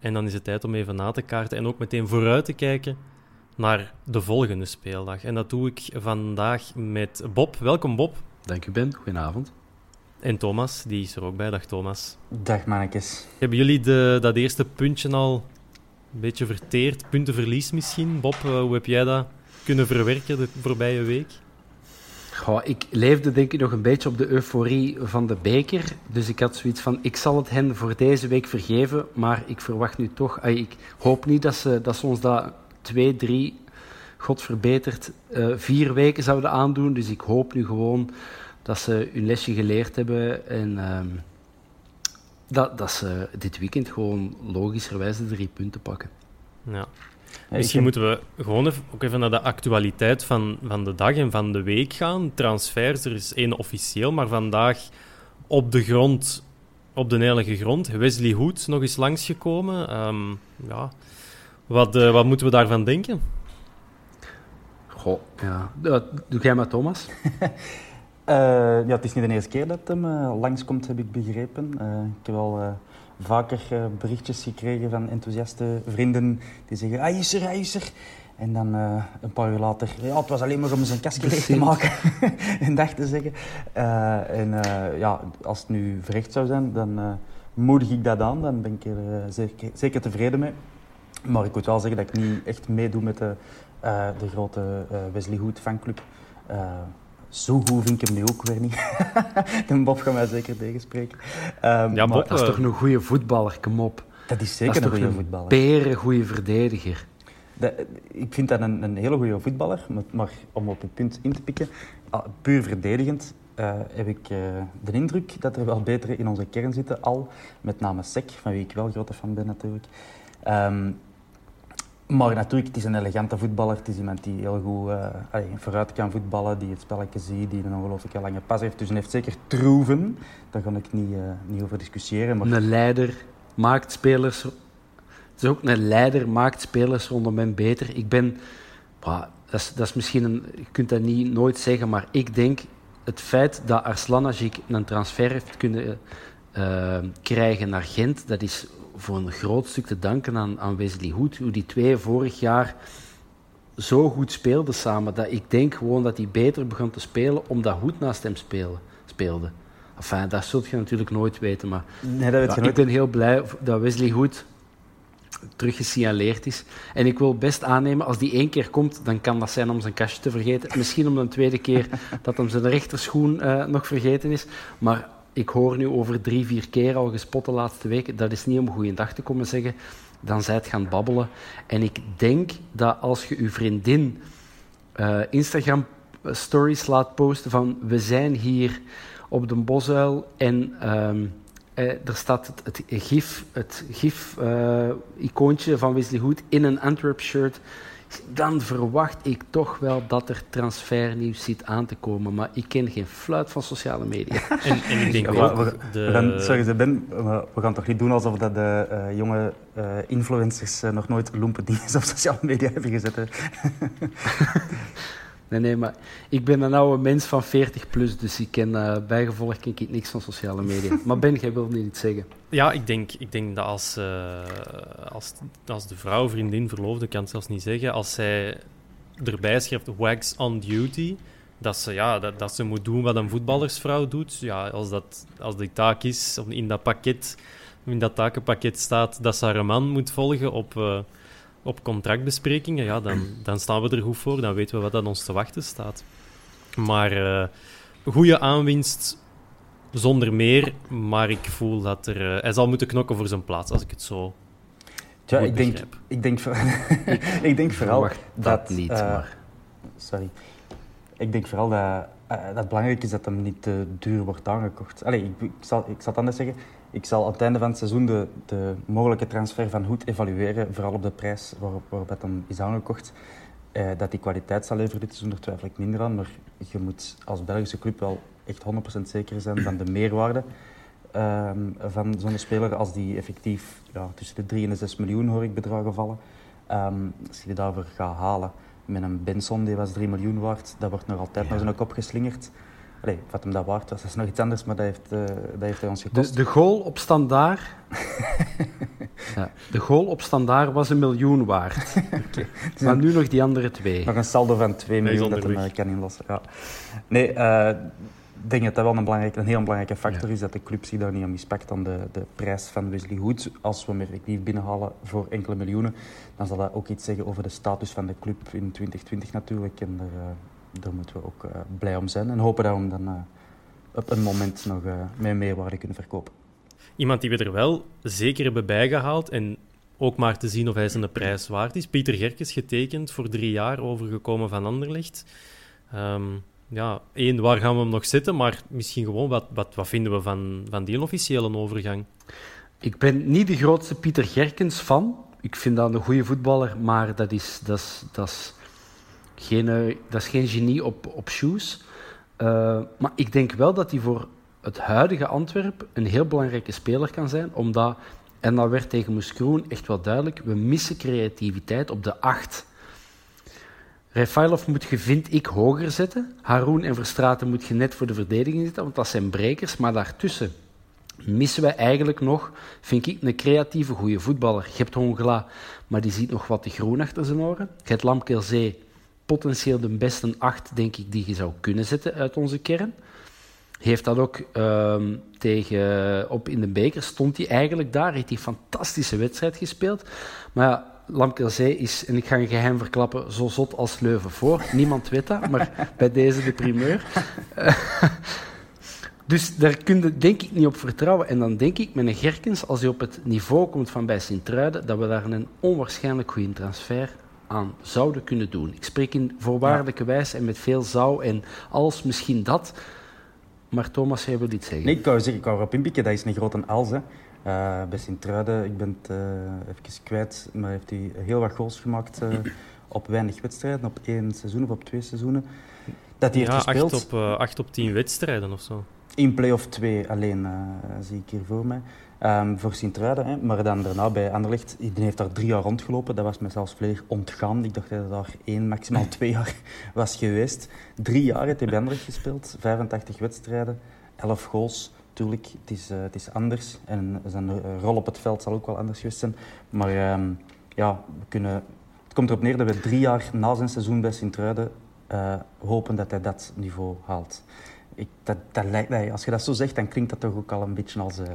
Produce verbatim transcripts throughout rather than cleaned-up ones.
En dan is het tijd om even na te kaarten en ook meteen vooruit te kijken naar de volgende speeldag. En dat doe ik vandaag met Bob. Welkom, Bob. Dank u, Ben. Goedenavond. En Thomas, die is er ook bij. Dag, Thomas. Dag, mannetjes. Hebben jullie de, dat eerste puntje al een beetje verteerd? Puntenverlies misschien? Bob, hoe heb jij dat kunnen verwerken de voorbije week? Goh, ik leefde denk ik nog een beetje op de euforie van de beker. Dus ik had zoiets van, ik zal het hen voor deze week vergeven, maar ik verwacht nu toch... Ay, ik hoop niet dat ze, dat ze ons dat twee, drie, God verbeterd, uh, vier weken zouden aandoen. Dus ik hoop nu gewoon dat ze hun lesje geleerd hebben en uh, dat, dat ze dit weekend gewoon logischerwijs de drie punten pakken. Ja. Misschien moeten we gewoon even, ook even naar de actualiteit van, van de dag en van de week gaan. Transfers, er is één officieel, maar vandaag op de grond, op de Nederlandse grond, Wesley Hoedt nog eens langsgekomen. Um, ja. wat, uh, wat moeten we daarvan denken? Goh, ja. Doe jij maar, Thomas. uh, ja, het is niet de eerste keer dat hem uh, langskomt, heb ik begrepen. Uh, ik heb al... Uh... vaker uh, berichtjes gekregen van enthousiaste vrienden die zeggen, hij is er, hij is er. En dan uh, een paar uur later, ja, het was alleen maar om zijn kastje leeg te maken en dag te zeggen. Uh, en uh, ja, als het nu verrecht zou zijn, dan uh, moedig ik dat aan. Dan ben ik er uh, zeker, zeker tevreden mee. Maar ik moet wel zeggen dat ik niet echt meedoe met de, uh, de grote uh, Wesley Hoedt fanclub. Uh, Zo goed vind ik hem nu ook weer niet. De Bob gaat mij zeker tegenspreken. Um, ja, Bob, dat is toch een goede voetballer, kom op. Dat is zeker dat is een goede voetballer. Dat is een berengoeie verdediger. Dat, ik vind dat een, een hele goede voetballer, maar, maar om op het punt in te pikken, ah, puur verdedigend uh, heb ik uh, de indruk dat er wel betere in onze kern zitten al. Met name Sek, van wie ik wel grote fan ben natuurlijk. Um, Maar natuurlijk, het is een elegante voetballer. Het is iemand die heel goed uh, allee, vooruit kan voetballen, die het spelletje ziet, die een ongelooflijk lange pas heeft. Dus hij heeft zeker troeven. Daar ga ik niet, uh, niet over discussiëren. Maar... Een leider maakt spelers... Het is ook een leider maakt spelers rondom hem beter. Ik ben... Bah, dat is, dat is misschien een... Je kunt dat niet nooit zeggen, maar ik denk... Het feit dat Arslanagic een transfer heeft kunnen uh, krijgen naar Gent, dat is... voor een groot stuk te danken aan, aan Wesley Hoedt. Hoe die twee vorig jaar zo goed speelden samen, dat ik denk gewoon dat hij beter begon te spelen omdat Hoedt naast hem spelen, speelde. Enfin, dat zult je natuurlijk nooit weten, maar nee, dat weet je ja, ik ben heel blij dat Wesley Hoedt teruggesignaleerd is. En ik wil best aannemen, als die één keer komt, dan kan dat zijn om zijn kastje te vergeten. Misschien om de tweede keer dat hem zijn rechterschoen uh, nog vergeten is, maar... Ik hoor nu over drie, vier keer al gespot de laatste weken. Dat is niet om goeiedag te komen zeggen. Dan zijt gaan babbelen. En ik denk dat als je uw vriendin uh, Instagram-stories laat posten van we zijn hier op de Bosuil en um, eh, er staat het, het gif, het gif uh, icoontje van Wesley Hoedt in een Antwerp-shirt. dan verwacht ik toch wel dat er transfernieuws zit aan te komen. Maar ik ken geen fluit van sociale media. En, en ik denk ja, wel... We, de... we gaan, sorry, Ben, we, we gaan toch niet doen alsof dat de uh, jonge uh, influencers uh, nog nooit lompe dingen op sociale media hebben gezet. nee, nee, maar ik ben een oude mens van veertig plus, dus ik ken uh, bijgevolg ken ik niks van sociale media. Maar Ben, jij wilde iets zeggen. Ja, ik denk, ik denk dat als, uh, als, als de vrouw, vriendin, verloofde, kan het zelfs niet zeggen, als zij erbij schrijft wax on duty, dat ze, ja, dat, dat ze moet doen wat een voetballersvrouw doet. Ja, als, dat, als die taak is, of in dat pakket, in dat takenpakket staat dat ze haar man moet volgen op, uh, op contractbesprekingen, ja, dan, dan staan we er goed voor, dan weten we wat aan ons te wachten staat. Maar uh, goede aanwinst... Zonder meer, maar ik voel dat er... Uh, hij zal moeten knokken voor zijn plaats, als ik het zo ja, ik denk, ik denk, ik, ik denk vooral dat... dat niet, uh, maar... Sorry. Ik denk vooral dat, uh, dat het belangrijk is dat hem niet te duur wordt aangekocht. Allee, ik, ik, zal, ik zal het anders zeggen. Ik zal aan het einde van het seizoen de, de mogelijke transfer van Hoedt evalueren, vooral op de prijs waarop, waarop het hem is aangekocht. Uh, dat die kwaliteit zal leveren dit seizoen, daar twijfel ik minder aan. Maar je moet als Belgische club wel... echt honderd procent zeker zijn van de meerwaarde um, van zo'n speler als die effectief ja, tussen de drie en de zes miljoen hoor ik bedragen vallen. Um, als je die daarvoor gaat halen met een Benson, die was drie miljoen waard, dat wordt nog altijd ja. naar zijn kop geslingerd. Allee, wat hem dat waard was, dat is nog iets anders, maar dat heeft, uh, dat heeft hij ons gekost. De, de goal op Standaard... ja, de goal op Standaard was een miljoen waard. Okay. Maar nu nog die andere twee. Nog een saldo van twee miljoen dat hem kan inlossen. Ja. Nee, uh, ik denk dat dat wel een, belangrijke, een heel belangrijke factor ja. is, dat de club zich daar niet aan mispakt aan de, de prijs van Wesley Hoedt. Als we hem effectief binnenhalen voor enkele miljoenen, dan zal dat ook iets zeggen over de status van de club in twintig twintig natuurlijk. En daar, daar moeten we ook uh, blij om zijn en hopen dat we hem dan uh, op een moment nog uh, met meerwaarde kunnen verkopen. Iemand die we er wel zeker hebben bijgehaald en ook maar te zien of hij zijn prijs waard is. Pieter Gerkens, getekend voor drie jaar, overgekomen van Anderlecht. Um... Ja, één, waar gaan we hem nog zetten? Maar misschien gewoon, wat, wat, wat vinden we van, van die officiële overgang? Ik ben niet de grootste Pieter Gerkens fan. Ik vind dat een goede voetballer, maar dat is, dat is, dat is, geen, dat is geen genie op, op shoes. Uh, maar ik denk wel dat hij voor het huidige Antwerpen een heel belangrijke speler kan zijn. Omdat, en dat werd tegen Moeskroen echt wel duidelijk, we missen creativiteit op de acht. Refaelov moet je, vind ik, hoger zetten. Haroun en Verstraten moet je net voor de verdediging zetten, want dat zijn brekers. Maar daartussen missen wij eigenlijk nog, vind ik, een creatieve, goede voetballer. Je hebt Hongla, maar die ziet nog wat te groen achter zijn oren. Je hebt Lamkel Zé, potentieel de beste acht, denk ik, die je zou kunnen zetten uit onze kern. Heeft dat ook uh, tegen op in de beker, stond hij eigenlijk daar, heeft hij een fantastische wedstrijd gespeeld. Maar ja, Lamkel Zé is, en ik ga een geheim verklappen, zo zot als Leuven voor. Niemand weet dat, maar bij deze de primeur. Uh, dus daar kun je denk ik niet op vertrouwen. En dan denk ik, met een Gerkens, als hij op het niveau komt van bij Sint-Truiden, dat we daar een onwaarschijnlijk goede transfer aan zouden kunnen doen. Ik spreek in voorwaardelijke wijze en met veel zou en als misschien dat. Maar Thomas, jij wil iets zeggen. Nee, ik wou zeggen, ik wou erop inpikken, dat is een grote als, hè. Uh, bij Sint-Truiden, ik ben het uh, even kwijt, maar heeft hij heel wat goals gemaakt uh, op weinig wedstrijden, op één seizoen of op twee seizoenen. Dat hij ja, heeft gespeeld. Acht op, uh, acht op tien wedstrijden of zo. In play-off twee alleen, uh, zie ik hier voor mij. Um, voor Sint-Truiden, hè, maar dan daarna bij Anderlecht, die heeft daar drie jaar rondgelopen. Dat was mij zelfs volledig ontgaan. Ik dacht dat hij daar één, maximaal twee jaar was geweest. Drie jaar heeft hij bij Anderlecht gespeeld, vijfentachtig wedstrijden, elf goals. Natuurlijk, het is, uh, het is anders en zijn rol op het veld zal ook wel anders geweest zijn. Maar uh, ja, we kunnen... het komt erop neer dat we drie jaar na zijn seizoen bij Sint-Truiden uh, hopen dat hij dat niveau haalt. Ik, dat, dat lijkt, nee, als je dat zo zegt, dan klinkt dat toch ook al een beetje als uh,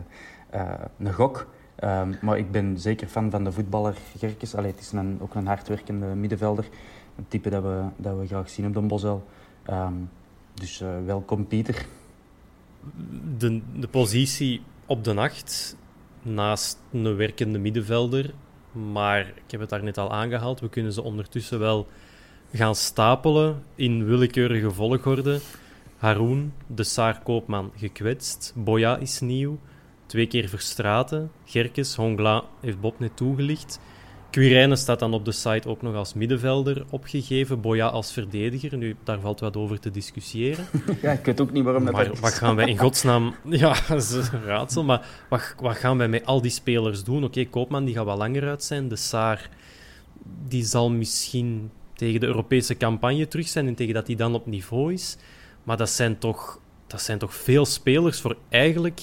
uh, een gok. Uh, maar ik ben zeker fan van de voetballer Gerkens. Allee, het is een, ook een hardwerkende middenvelder. Een type dat we, dat we graag zien op Den Bosch. Uh, dus uh, welkom Pieter. De, de positie op de nacht, naast een werkende middenvelder. Maar ik heb het daar net al aangehaald. We kunnen ze ondertussen wel gaan stapelen in willekeurige volgorde. Haroun, de Saar Koopman, gekwetst. Boya is nieuw. Twee keer Verstraten. Gerkens, Hongla heeft Bob net toegelicht. Quirijnen staat dan op de site ook nog als middenvelder opgegeven. Boya als verdediger. Nu, daar valt wat over te discussiëren. Ja, ik weet ook niet waarom dat maar, is. Wat gaan wij in godsnaam... Ja, dat is een raadsel. Maar wat, wat gaan wij met al die spelers doen? Oké, okay, Koopman die gaat wat langer uit zijn. De Saar die zal misschien tegen de Europese campagne terug zijn en tegen dat hij dan op niveau is. Maar dat zijn toch, dat zijn toch veel spelers voor eigenlijk...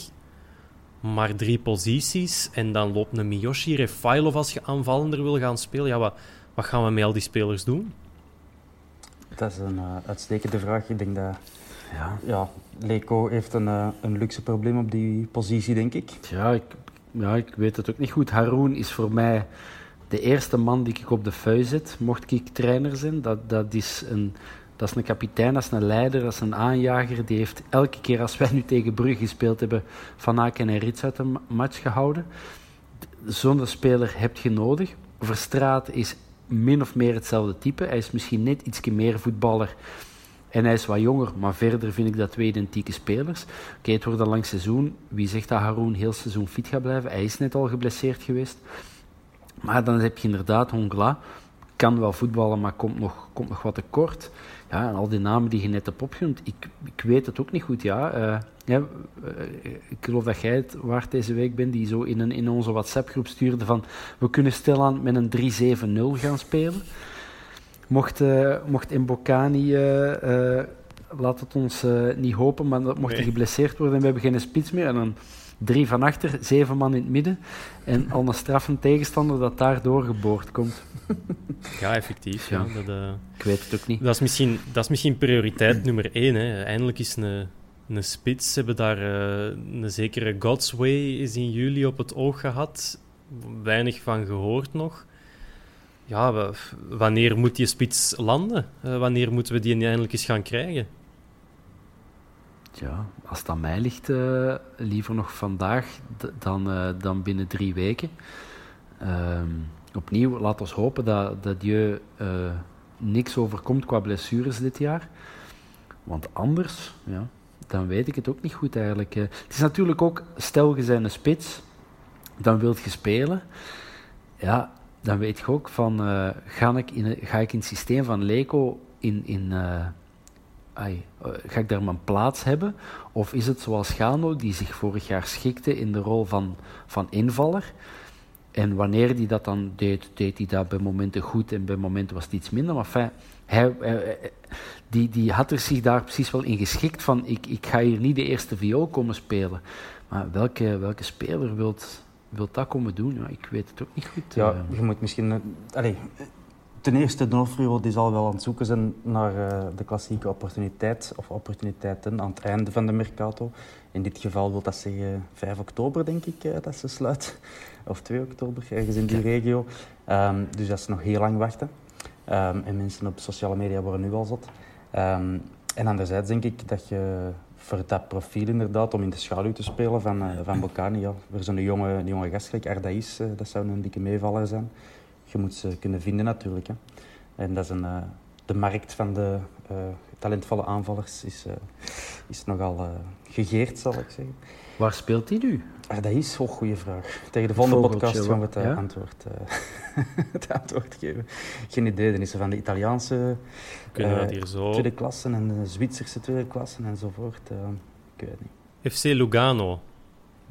maar drie posities en dan loopt een Miyoshi, Refaelov als je aanvallender wil gaan spelen. Ja, wat, wat gaan we met al die spelers doen? Dat is een uh, uitstekende vraag. Ik denk dat ja. Ja, Leko heeft een, uh, een luxe probleem op die positie, denk ik. Ja ik, ja, ik weet het ook niet goed. Haroun is voor mij de eerste man die ik op de vuil zet, mocht ik trainer zijn. Dat, dat is een... Dat is een kapitein, dat is een leider, dat is een aanjager. Die heeft elke keer als wij nu tegen Brugge gespeeld hebben, Van Aken en Rits uit de match gehouden. Zo'n speler heb je nodig. Verstraten is min of meer hetzelfde type. Hij is misschien net iets meer voetballer en hij is wat jonger. Maar verder vind ik dat twee identieke spelers. Oké, okay, het wordt een lang seizoen. Wie zegt dat Haroun heel seizoen fit gaat blijven? Hij is net al geblesseerd geweest. Maar dan heb je inderdaad Hongla. Kan wel voetballen, maar komt nog, komt nog wat tekort. Ja, en al die namen die je net hebt opgenoemd, ik, ik weet het ook niet goed. Ja. Uh, ja, uh, ik geloof dat jij het waard deze week bent, die zo in, een, in onze WhatsApp-groep stuurde van we kunnen stilaan met een drie zeven nul gaan spelen. Mocht, uh, mocht Mbokani, uh, uh, laat het ons uh, niet hopen, maar dat mocht hij nee. geblesseerd worden en we hebben geen spits meer. En dan drie van achter, zeven man in het midden en al een straffend tegenstander dat daardoor geboord komt. Ja, effectief. Ja. Ja. Dat, uh, ik weet het ook niet. Dat is misschien, dat is misschien prioriteit nummer één. Hè. Eindelijk is een, een spits. Ze hebben daar uh, een zekere Godsway is in juli op het oog gehad. Weinig van gehoord nog. Ja, w- wanneer moet die spits landen? Uh, wanneer moeten we die eindelijk eens gaan krijgen? Ja, als het aan mij ligt, uh, liever nog vandaag d- dan, uh, dan binnen drie weken. Uh, opnieuw, laat ons hopen dat, dat je uh, niks overkomt qua blessures dit jaar. Want anders, ja, dan weet ik het ook niet goed eigenlijk. Uh, het is natuurlijk ook, stel je bent een spits, dan wilt je spelen. Ja, dan weet je ook van, uh, ga, ik in, ga ik in het systeem van Leko in... in uh, Ai, ga ik daar mijn plaats hebben? Of is het zoals Gano, die zich vorig jaar schikte in de rol van, van invaller? En wanneer hij dat dan deed, deed hij dat bij momenten goed en bij momenten was het iets minder. Maar fijn, hij, hij, die, die had er zich daar precies wel in geschikt van ik, ik ga hier niet de eerste viool komen spelen. Maar welke, welke speler wilt, wilt dat komen doen? Ja, ik weet het ook niet goed. Ja, uh, je moet misschien... Uh, allez. Ten eerste, Noordfriol die zal wel aan het zoeken zijn naar uh, de klassieke opportuniteit of opportuniteiten aan het einde van de mercato. In dit geval wil dat zeggen vijf oktober, denk ik, uh, dat ze sluit. Of twee oktober, ergens in die regio. Um, dus dat is nog heel lang wachten. Um, en mensen op sociale media worden nu al zot. Um, en anderzijds denk ik dat je voor dat profiel inderdaad, om in de schaduw te spelen van, uh, van Bocani, ja, weer zo'n jonge, jonge gast, like Ardaïs, uh, dat zou een dikke meevaller zijn. Je moet ze kunnen vinden natuurlijk. Hè. En dat is een, uh, de markt van de uh, talentvolle aanvallers is, uh, is nogal uh, gegeerd, zal ik zeggen. Waar speelt hij nu? Ah, dat is een goede vraag. Tegen de volgende podcast gaan we het, uh, ja? antwoord, uh, het antwoord geven. Geen idee, dan is er van de Italiaanse uh, zo... tweede klassen en de Zwitserse tweede klassen enzovoort. Uh, ik weet het niet. F C Lugano.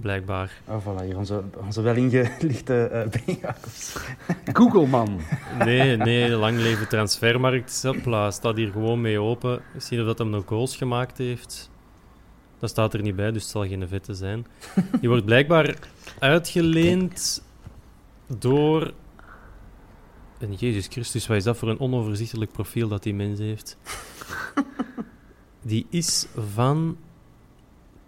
Blijkbaar. Oh, voilà, hier onze, onze wel ingelichte uh, bijgakels. Google, man. Nee, nee, lang leven transfermarkt. Hopla, staat hier gewoon mee open. Zien of dat hem nog goals gemaakt heeft. Dat staat er niet bij, dus het zal geen vette zijn. Die wordt blijkbaar uitgeleend door... En Jezus Christus, wat is dat voor een onoverzichtelijk profiel dat die mens heeft? Die is van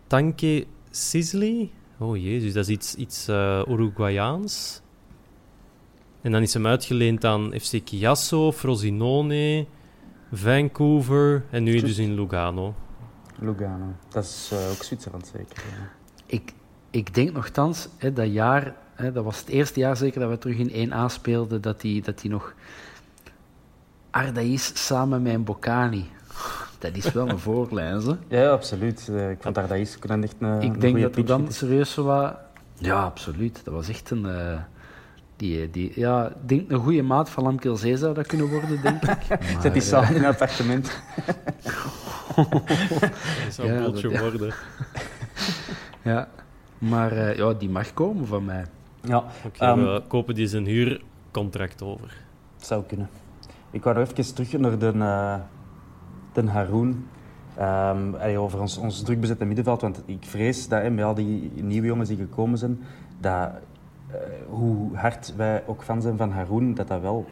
Tanke Sisley... Oh jezus, dat is iets, iets uh, Uruguayaans. En dan is hem uitgeleend aan F C Chiasso, Frosinone, Vancouver en nu dus in Lugano. Lugano, dat is uh, ook Zwitserland zeker. Ja. Ik, ik denk nogthans, hè, dat jaar, hè, dat was het eerste jaar zeker dat we terug in één A speelden, dat die, dat die nog Ardaïs samen met Mbokani. Dat is wel een voorlijn, hè? Ja, absoluut. Ik vond daar dat is kunnen echt een. Ik een denk dat er dan serieus zo wat. Ja, absoluut. Dat was echt een. Uh... Die, die, ja, denk een goede maat van Lamkel Zé zou dat kunnen worden, denk ik. Maar, zet die samen uh, in een appartement. Dat zou een ja, boeltje dat, ja. worden. Ja, maar uh, ja, die mag komen van mij. Ja, okay, um, we kopen die zijn huurcontract over. Zou kunnen. Ik wou even terug naar de, uh, de Haroun. Um, over ons, ons druk bezette middenveld. Want ik vrees dat met al die nieuwe jongens die gekomen zijn, dat uh, hoe hard wij ook fan zijn van Haroun, dat dat wel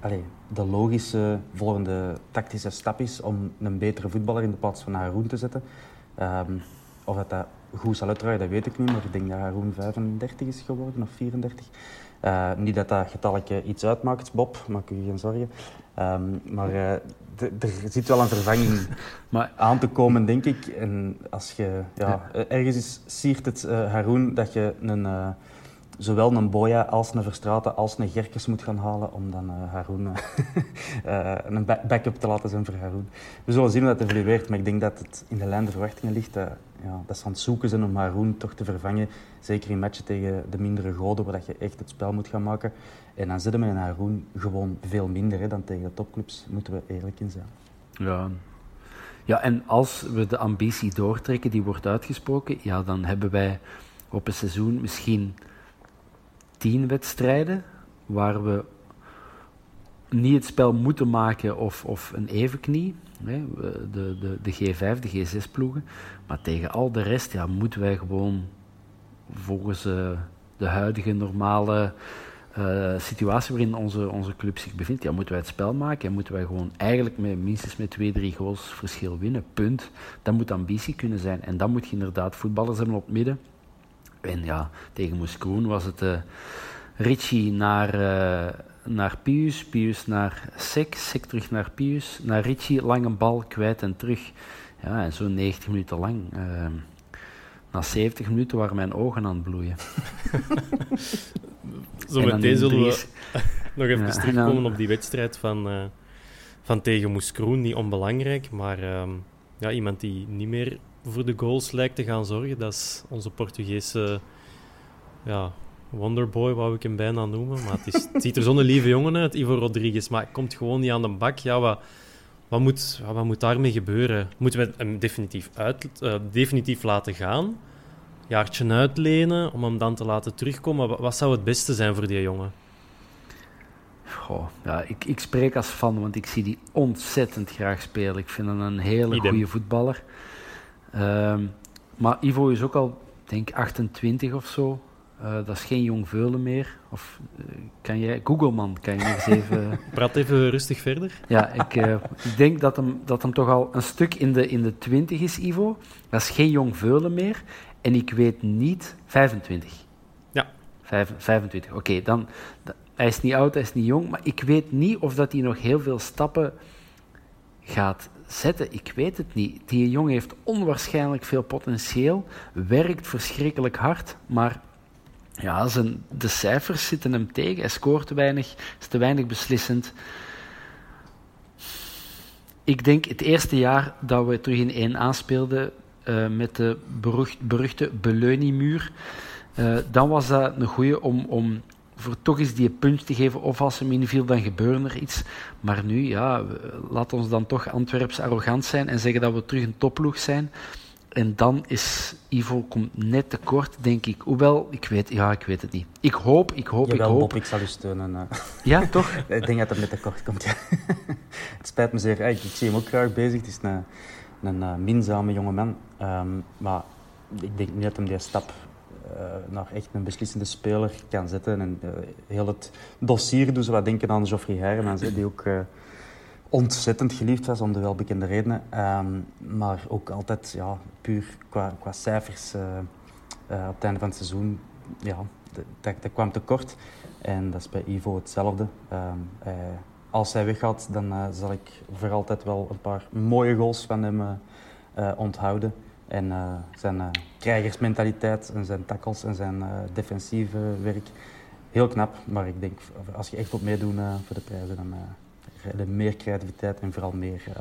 allee, de logische volgende tactische stap is om een betere voetballer in de plaats van Haroun te zetten. Um, of dat dat goed zal uitdraaien, dat weet ik niet. Maar ik denk dat Haroun vijfendertig is geworden of vierendertig. Uh, niet dat dat getalletje iets uitmaakt, Bob, maak u geen zorgen. Um, maar uh, d- er zit wel een vervanging maar... aan te komen, denk ik. En als je, ja, ja. ergens is, siert het uh, Haroun dat je een, uh, zowel een Boya als een Verstraten als een Gerkens moet gaan halen om dan uh, Haroun uh, een ba- backup te laten zijn voor Haroun. We zullen zien hoe dat evolueert, maar ik denk dat het in de lijn der verwachtingen ligt. Uh, Ja, dat ze aan het zoeken zijn om Haroun toch te vervangen. Zeker in matchen tegen de mindere goden, waar je echt het spel moet gaan maken. En dan zitten we in Haroun gewoon veel minder hè, dan tegen de topclubs, moeten we eerlijk in zijn. Ja. ja, en als we de ambitie doortrekken die wordt uitgesproken, ja, dan hebben wij op een seizoen misschien tien wedstrijden waar we niet het spel moeten maken of, of een evenknie. Nee, de, de, de G vijf, de G zes ploegen. Maar tegen al de rest ja, moeten wij gewoon volgens uh, de huidige normale uh, situatie waarin onze, onze club zich bevindt, ja, moeten wij het spel maken en moeten wij gewoon eigenlijk met, minstens met twee, drie goals verschil winnen. Punt. Dat moet ambitie kunnen zijn. En dan moet je inderdaad voetballers hebben op het midden. En ja, tegen Moeskroen was het uh, Richie naar... Uh, naar Pius, Pius naar Sek, Sek terug naar Pius, naar Richie, lange bal, kwijt en terug. Ja, en zo negentig minuten lang. Uh, na zeventig minuten waren mijn ogen aan het bloeien. Zo meteen zullen we nog even ja, terugkomen dan... op die wedstrijd van, uh, van tegen Moeskroen. Niet onbelangrijk, maar uh, ja, iemand die niet meer voor de goals lijkt te gaan zorgen, dat is onze Portugese... Uh, ja, Wonderboy, wou ik hem bijna noemen. Maar het, is, het ziet er zo'n lieve jongen uit, Ivo Rodrigues. Maar hij komt gewoon niet aan de bak. Ja, wat, wat, moet, wat moet daarmee gebeuren? Moeten we hem definitief, uit, uh, definitief laten gaan? Een jaartje uitlenen om hem dan te laten terugkomen? Wat, wat zou het beste zijn voor die jongen? Goh, ja, ik, ik spreek als fan, want ik zie die ontzettend graag spelen. Ik vind hem een hele goede voetballer. Um, maar Ivo is ook al, denk ik, achtentwintig of zo. Uh, dat is geen jong veulen meer. Of uh, kan jij... Googleman, kan je eens even... Praat even rustig verder. Ja, ik, uh, ik denk dat hem, dat hem toch al een stuk in de, in de twintig is, Ivo. Dat is geen jong veulen meer. En ik weet niet... vijfentwintig. Ja. Vijf, vijfentwintig, oké. Okay, dan, dan, hij is niet oud, hij is niet jong. Maar ik weet niet of dat hij nog heel veel stappen gaat zetten. Ik weet het niet. Die jongen heeft onwaarschijnlijk veel potentieel. Werkt verschrikkelijk hard, maar... Ja, zijn, de cijfers zitten hem tegen. Hij scoort te weinig, is te weinig beslissend. Ik denk het eerste jaar dat we terug in één A speelden uh, met de berucht, beruchte Beleunimuur, uh, dan was dat een goeie om, om voor toch eens die punch te geven. Of als hem inviel, dan gebeurde er iets. Maar nu, ja, laat ons dan toch Antwerps arrogant zijn en zeggen dat we terug een topploeg zijn. En dan is Ivo komt net te kort, denk ik. Hoewel, ik weet, ja, ik weet het niet. Ik hoop, ik hoop, Jawel, ik hoop. Bob, ik zal u steunen. Uh. Ja, toch? Ik denk dat het net te kort komt, ja. Het spijt me zeer. Ik, ik zie hem ook graag bezig. Het is een, een uh, minzame jongeman. Um, maar ik denk niet dat hem die stap uh, naar echt een beslissende speler kan zetten. En uh, heel het dossier doen ze wat denken aan Geoffrey Heijmans, die ook... Uh, ontzettend geliefd was, om de welbekende redenen. Um, maar ook altijd ja, puur qua, qua cijfers uh, uh, op het einde van het seizoen. Ja, de, dat, dat kwam tekort. En dat is bij Ivo hetzelfde. Um, uh, als hij weggaat, dan uh, zal ik voor altijd wel een paar mooie goals van hem uh, uh, onthouden. En uh, zijn uh, krijgersmentaliteit, en zijn tackles en zijn uh, defensieve werk. Heel knap, maar ik denk, als je echt wilt meedoen uh, voor de prijzen, dan... Uh, meer creativiteit en vooral meer, uh,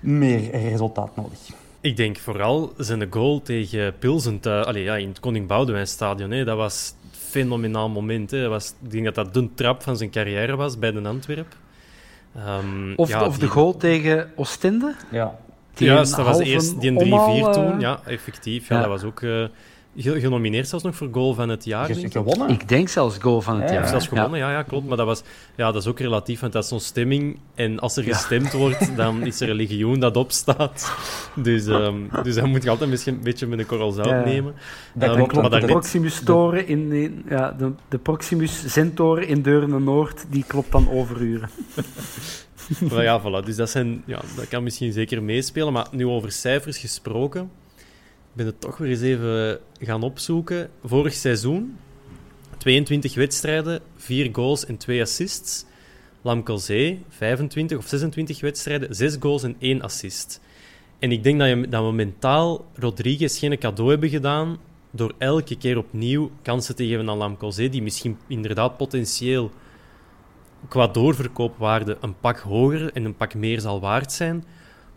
meer resultaat nodig. Ik denk vooral zijn de goal tegen Pilsen, uh, allez, ja, in het Koning Boudewijnstadion, hè, dat was fenomenaal moment. Hè. Dat was, ik denk dat dat de trap van zijn carrière was bij de Antwerp. Um, of ja, of die... de goal tegen Oostende. Ja. Juist, dat was eerst die drie vier toen. Ja, effectief. Ja, ja. Dat was ook uh, genomineerd zelfs nog voor goal van het jaar. Denk gewonnen. Ik denk zelfs goal van het ja, jaar. Zelfs gewonnen, ja. Ja, ja, klopt. Maar dat, was, ja, dat is ook relatief, want dat is zo'n stemming. En als er gestemd ja. wordt, dan is er een legioen dat opstaat. Dus, um, dus dat moet je altijd misschien een beetje met een korrel zout ja. nemen. Dat um, klopt. Maar de Proximus-toren in, in, ja, de, de Proximus-zentoren in Deurne-Noord, die klopt dan overuren. Maar ja, voilà. Dus dat, zijn, ja, dat kan misschien zeker meespelen. Maar nu over cijfers gesproken, ik ben het toch weer eens even gaan opzoeken. Vorig seizoen, tweeëntwintig wedstrijden, vier goals en twee assists. Lamkel Zé, vijfentwintig of zesentwintig wedstrijden, zes goals en één assist. En ik denk dat, je, dat we mentaal Rodrigues geen cadeau hebben gedaan door elke keer opnieuw kansen te geven aan Lamkel Zé, die misschien inderdaad potentieel qua doorverkoopwaarde een pak hoger en een pak meer zal waard zijn.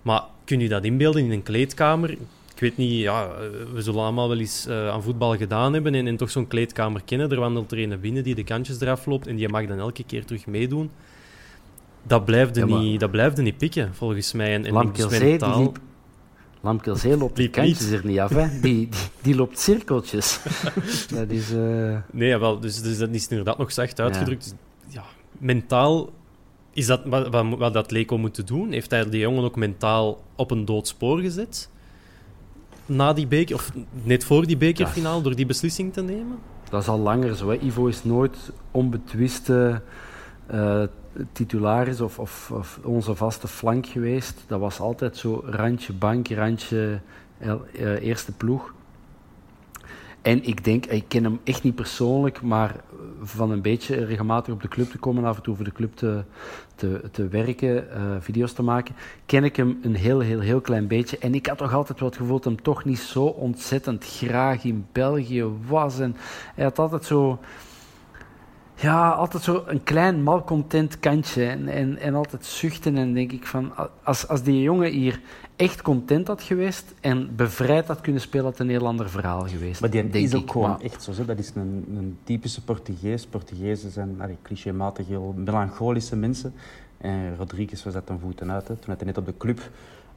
Maar kun je dat inbeelden in een kleedkamer? Ik weet niet, ja, we zullen allemaal wel eens uh, aan voetbal gedaan hebben en, en toch zo'n kleedkamer kennen. Er wandelt er een binnen die de kantjes eraf loopt en die mag dan elke keer terug meedoen. Dat blijft er, ja, niet, dat blijft er niet pikken, volgens mij. En, en Lamkel Zé taal... loopt de kantjes niet. er niet af, hè? Die, die, die loopt cirkeltjes. dat is, uh... Nee, wel, dus, dus dat is inderdaad nog zacht uitgedrukt. Ja. Mentaal is dat wat, wat, wat dat Leko moet doen. Heeft hij de jongen ook mentaal op een doodspoor gezet? Na die beker, of net voor die bekerfinale, ja. door die beslissing te nemen? Dat is al langer zo. Hè. Ivo is nooit onbetwiste uh, titularis of, of, of onze vaste flank geweest. Dat was altijd zo randje bank, randje uh, eerste ploeg. En ik denk, ik ken hem echt niet persoonlijk, maar van een beetje regelmatig op de club te komen, af en toe voor de club te, te, te werken, uh, video's te maken, ken ik hem een heel, heel, heel klein beetje. En ik had toch altijd wel het gevoel dat hem toch niet zo ontzettend graag in België was. En hij had altijd zo... Ja, altijd zo een klein malcontent kantje en, en, en altijd zuchten. En denk ik van, als, als die jongen hier echt content had geweest en bevrijd had kunnen spelen, had het een heel ander verhaal geweest. Maar die is ook gewoon echt zo. Hè? Dat is een, een typische Portugees. Portugezen zijn allee, clichématig heel melancholische mensen. En Rodrigues was dat een voeten uit. Hè? Toen hij net op de club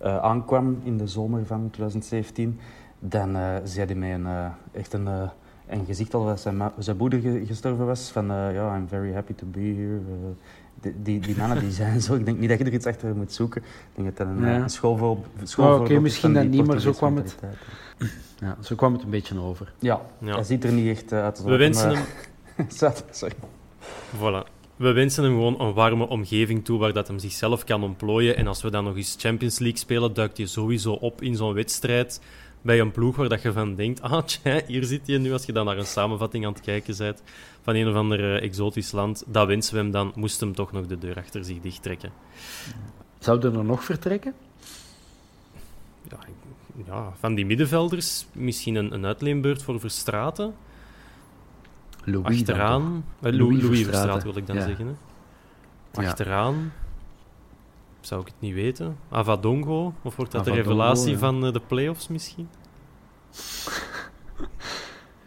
uh, aankwam in de zomer van twintig zeventien, dan uh, zei hij mij een, uh, echt een... Uh, En gezicht al dat zijn, ma- zijn moeder ge- gestorven was, van ja, uh, yeah, I'm very happy to be here. Uh, die, die, die mannen die zijn zo, ik denk niet dat je er iets achter moet zoeken. Ik denk dat dat een, ja. een schoolvoorbeeld schoolvoor- oh, Oké, okay, misschien dat niet, maar zo kwam, het... ja, zo kwam het een beetje over. Ja, ja. Hij ziet er niet echt uh, uit. We hem, wensen uh... hem... Sorry. Voilà. We wensen hem gewoon een warme omgeving toe waar dat hem zichzelf kan ontplooien. En als we dan nog eens Champions League spelen, duikt hij sowieso op in zo'n wedstrijd. Bij een ploeg waar dat je van denkt, ah tja, hier zit je nu, als je dan naar een samenvatting aan het kijken bent van een of ander exotisch land, dat wensen we hem dan, moest hem toch nog de deur achter zich dicht trekken. Zouden er nog vertrekken? Ja, ja, van die middenvelders, misschien een, een uitleenbeurt voor Verstraten. Louis Achteraan. Eh, Louis, Louis Verstraten. Verstraten wil ik dan ja. zeggen. Hè. Achteraan. Ja. Zou ik het niet weten. Avadongo? Of wordt dat Avadongo, de revelatie ja. van uh, de play-offs misschien?